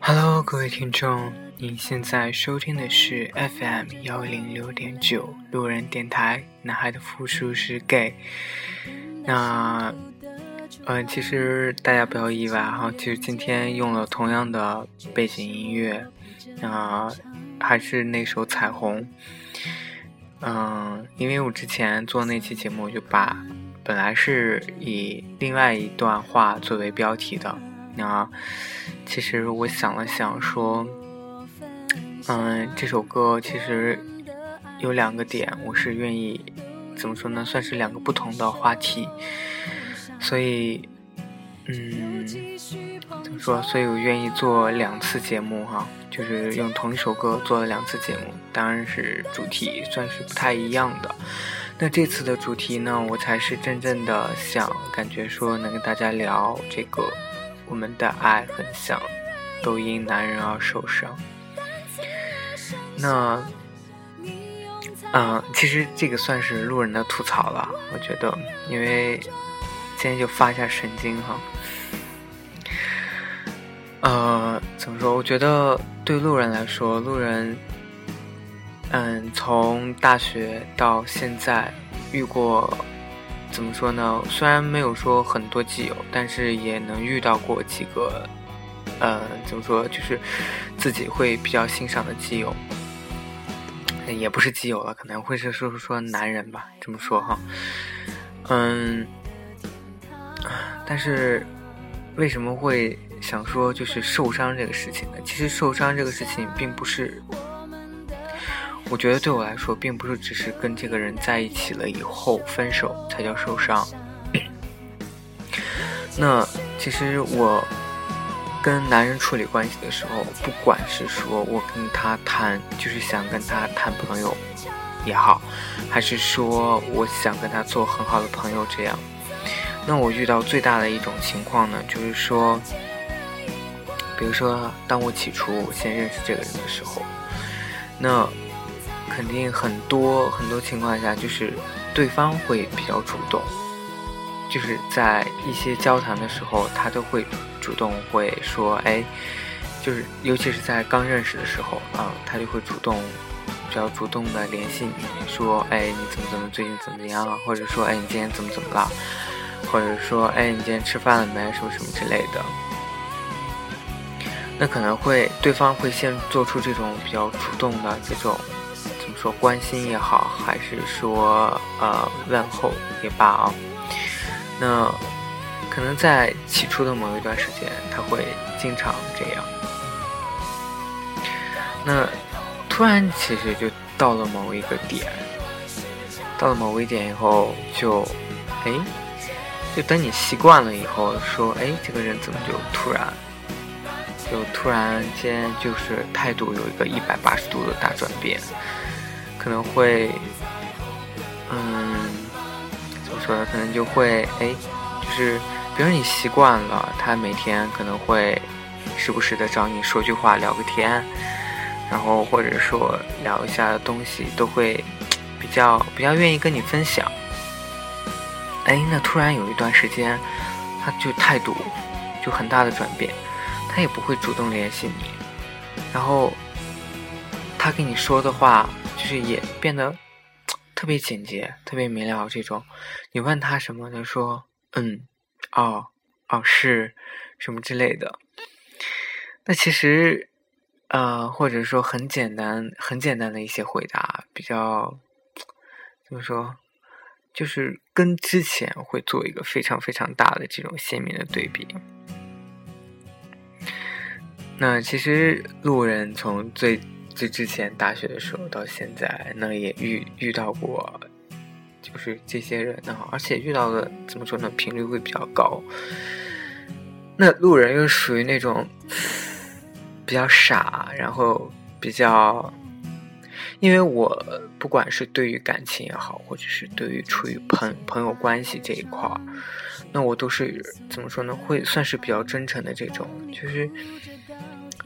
Hello， 各位听众，您现在收听的是 FM 106.9 路人电台，男孩的复数是 gay。那，其实大家不要意外哈，其实今天用了同样的背景音乐，还是那首《彩虹》。因为我之前做那期节目就把本来是以另外一段话作为标题的，那其实我想了想说，这首歌其实有两个点，我是愿意怎么说呢，算是两个不同的话题，所以怎么说？所以我愿意做两次节目哈，就是用同一首歌做了两次节目，当然是主题算是不太一样的。那这次的主题呢，我才是真正的想感觉说能跟大家聊这个，我们的爱很像，都因男人而受伤。那，其实这个算是路人的吐槽了，我觉得，因为今天就发一下神经哈。怎么说，我觉得对路人来说，路人从大学到现在遇过，怎么说呢，虽然没有说很多基友，但是也能遇到过几个怎么说，就是自己会比较欣赏的基友，也不是基友了，可能会是说男人吧，这么说哈。但是为什么会想说就是受伤这个事情呢？其实受伤这个事情并不是，我觉得对我来说并不是只是跟这个人在一起了以后分手才叫受伤。那其实我跟男人处理关系的时候，不管是说我跟他谈，就是想跟他谈朋友也好，还是说我想跟他做很好的朋友这样，那我遇到最大的一种情况呢，就是说，比如说当我起初我先认识这个人的时候，那肯定很多情况下就是对方会比较主动，就是在一些交谈的时候他都会主动会说，就是尤其是在刚认识的时候啊，他就会比较主动的联系你，说你怎么最近怎么样啊，或者说你今天怎么了，或者说你今天吃饭了没，什么之类的。那可能会对方会先做出这种比较主动的这种怎么说关心也好，还是说问候也罢啊。那可能在起初的某一段时间他会经常这样，那突然其实就到了某一点以后，就就等你习惯了以后，说这个人怎么就突然间就是态度有一个180度的大转变，可能会怎么说呢，可能就会就是比如你习惯了他每天可能会时不时的找你说句话聊个天，然后或者说聊一下的东西都会比较愿意跟你分享。那突然有一段时间他就态度就很大的转变，他也不会主动联系你，然后他跟你说的话就是也变得特别简洁特别明了，这种你问他什么他说哦是什么之类的。那其实或者说很简单的一些回答，比较怎么说，就是跟之前会做一个非常非常大的这种鲜明的对比。那其实路人从最之前大学的时候到现在，那也遇到过就是这些人，而且遇到的怎么说呢，频率会比较高。那路人又属于那种比较傻，然后比较，因为我不管是对于感情也好，或者是对于处于朋友关系这一块，那我都是怎么说呢，会算是比较真诚的这种，就是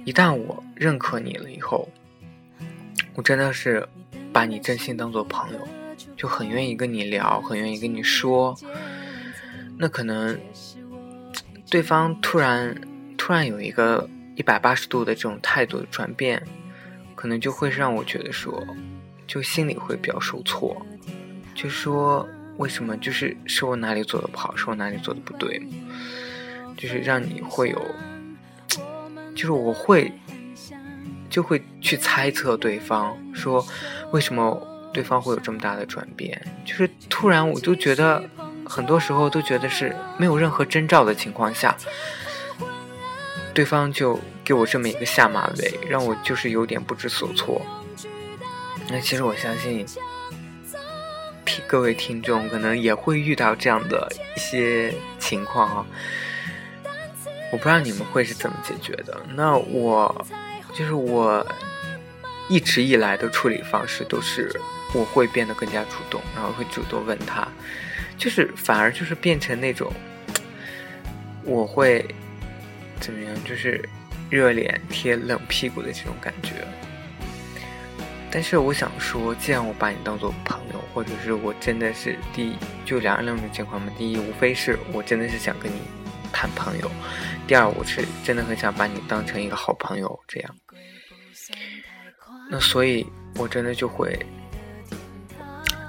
一旦我认可你了以后，我真的是把你真心当做朋友，就很愿意跟你聊，很愿意跟你说。那可能对方突然有一个180度的这种态度的转变，可能就会让我觉得说，就心里会比较受挫，就说为什么是我哪里做的不好，是我哪里做的不对，就是让你会有，就是我会就会去猜测对方，说为什么对方会有这么大的转变，就是突然我就觉得很多时候都觉得是没有任何征兆的情况下，对方就给我这么一个下马威，让我就是有点不知所措。那其实我相信各位听众可能也会遇到这样的一些情况啊，我不知道你们会是怎么解决的。那我一直以来的处理方式都是我会变得更加主动，然后会主动问他，就是反而就是变成那种我会怎么样，就是热脸贴冷屁股的这种感觉。但是我想说，既然我把你当做朋友，或者是我真的是第一，就两种情况嘛，第一无非是我真的是想跟你谈朋友，第二我是真的很想把你当成一个好朋友这样。那所以我真的就会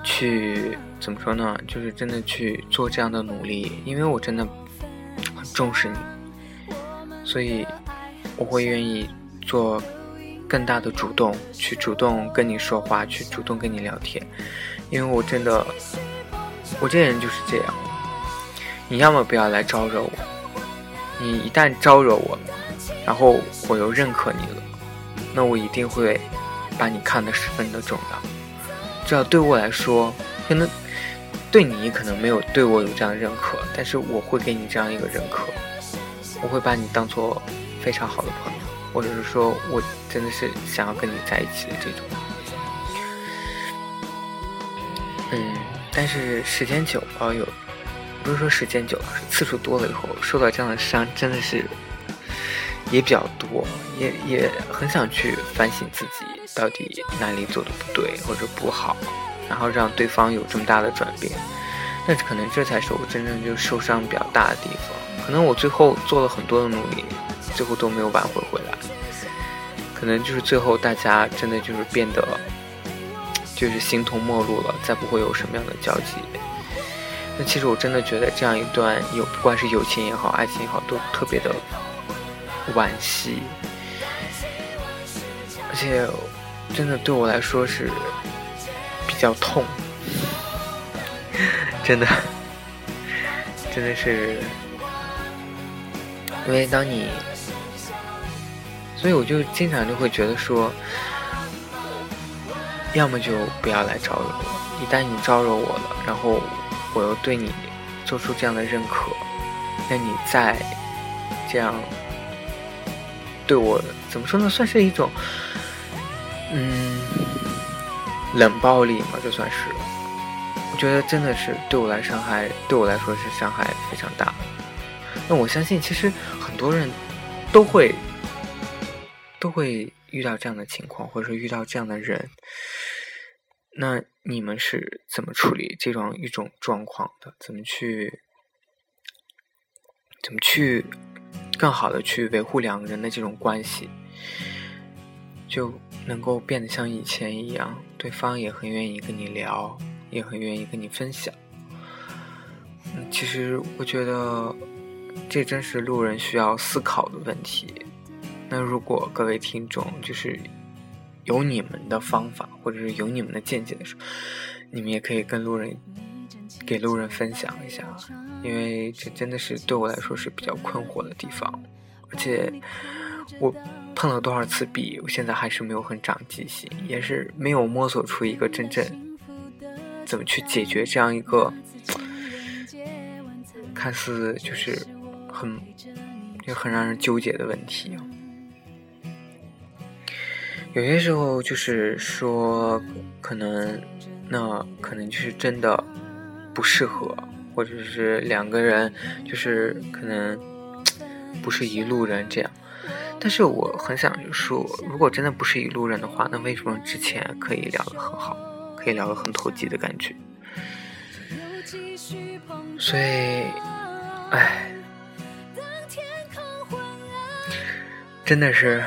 去怎么说呢，就是真的去做这样的努力，因为我真的很重视你，所以我会愿意做更大的主动，去主动跟你说话，去主动跟你聊天，因为我真的，我这人就是这样，你要么不要来招惹我，你一旦招惹我了，然后我又认可你了，那我一定会把你看得十分的重要，至少对我来说，可能对你可能没有对我有这样的认可，但是我会给你这样一个认可，我会把你当做非常好的朋友，或者是说我真的是想要跟你在一起的这种。但是时间久了，不是说时间久了，次数多了以后，受到这样的伤真的是也比较多，也很想去反省自己到底哪里做的不对或者不好，然后让对方有这么大的转变。那可能这才是我真正就受伤比较大的地方，可能我最后做了很多的努力，最后都没有挽回回来，可能就是最后大家真的就是变得就是形同陌路了，再不会有什么样的交集。那其实我真的觉得这样一段不管是友情也好，爱情也好，都特别的惋惜，而且真的对我来说是比较痛，真的是因为当你，所以我就经常就会觉得说，要么就不要来招惹我，一旦你招惹我了，然后我又对你做出这样的认可，那你再这样对我怎么说呢，算是一种冷暴力嘛，就算是我觉得真的是对我来说是伤害非常大。那我相信其实很多人都会遇到这样的情况，或者说遇到这样的人，那你们是怎么处理这种一种状况的，怎么去更好的去维护两个人的这种关系，就能够变得像以前一样，对方也很愿意跟你聊，也很愿意跟你分享。其实我觉得这真是路人需要思考的问题。那如果各位听众就是有你们的方法，或者是有你们的见解的时候，你们也可以给路人分享一下，因为这真的是对我来说是比较困惑的地方，而且我碰了多少次壁，我现在还是没有很长记性，也是没有摸索出一个真正怎么去解决这样一个看似就是很让人纠结的问题。有些时候就是说可能就是真的不适合，或者是两个人就是可能不是一路人这样。但是我很想说，如果真的不是一路人的话，那为什么之前可以聊得很好，可以聊得很投机的感觉？所以真的是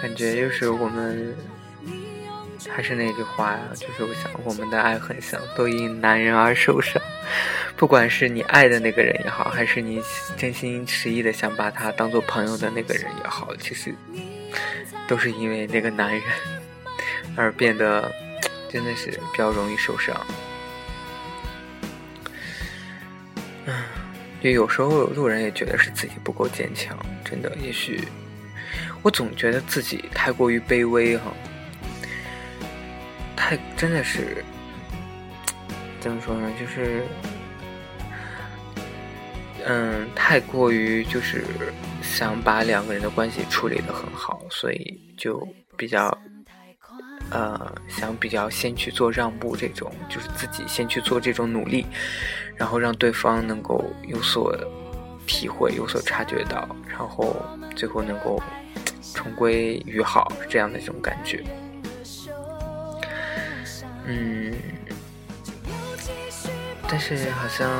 感觉就是我们还是那句话呀，就是我想我们的爱很像，都因男人而受伤。不管是你爱的那个人也好，还是你真心实意的想把他当做朋友的那个人也好，其实都是因为那个男人而变得真的是比较容易受伤。就有时候路人也觉得是自己不够坚强，真的，也许我总觉得自己太过于卑微哈，真的是怎么说呢，就是太过于就是想把两个人的关系处理得很好，所以就比较想比较先去做让步，这种就是自己先去做这种努力，然后让对方能够有所体会，有所察觉到，然后最后能够重归于好，这样的一种感觉。但是好像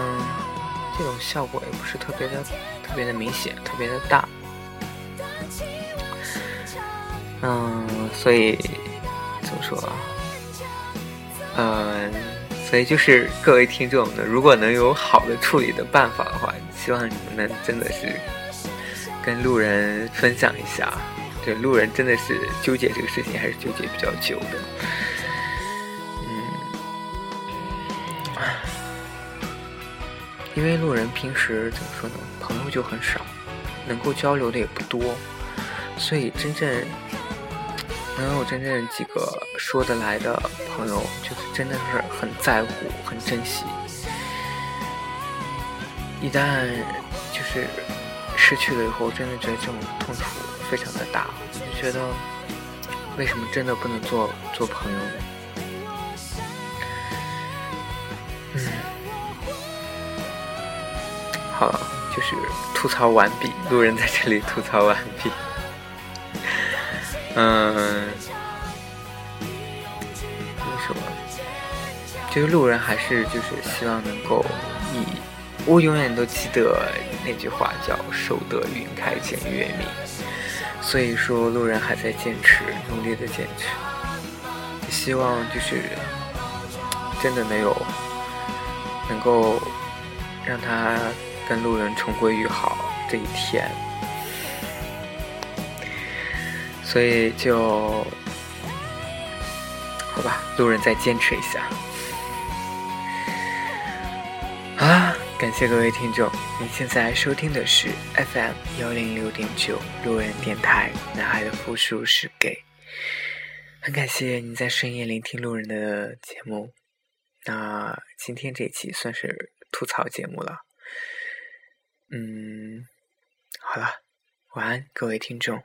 这种效果也不是特别的明显，特别的大。所以怎么说？所以就是各位听众呢，如果能有好的处理的办法的话，希望你们能真的是跟路人分享一下。对，路人真的是纠结这个事情还是纠结比较久的。因为路人平时怎么说呢，朋友就很少，能够交流的也不多，所以真正能有真正几个说得来的朋友，就是真的是很在乎，很珍惜。一旦就是失去了以后，真的觉得这种痛楚非常的大，就觉得为什么真的不能做朋友呢？好了，就是吐槽完毕，路人在这里吐槽完毕。怎么说？就是路人还是就是希望能够以，我永远都记得那句话叫“守得云开见月明”，所以说路人还在坚持，努力的坚持，希望就是真的能够让他跟路人重归于好这一天。所以就好吧，路人再坚持一下啊！感谢各位听众，您现在收听的是 FM 106.9路人电台，男孩的复数是给。很感谢您在深夜聆听路人的节目。那今天这一期算是吐槽节目了。好了，晚安各位听众。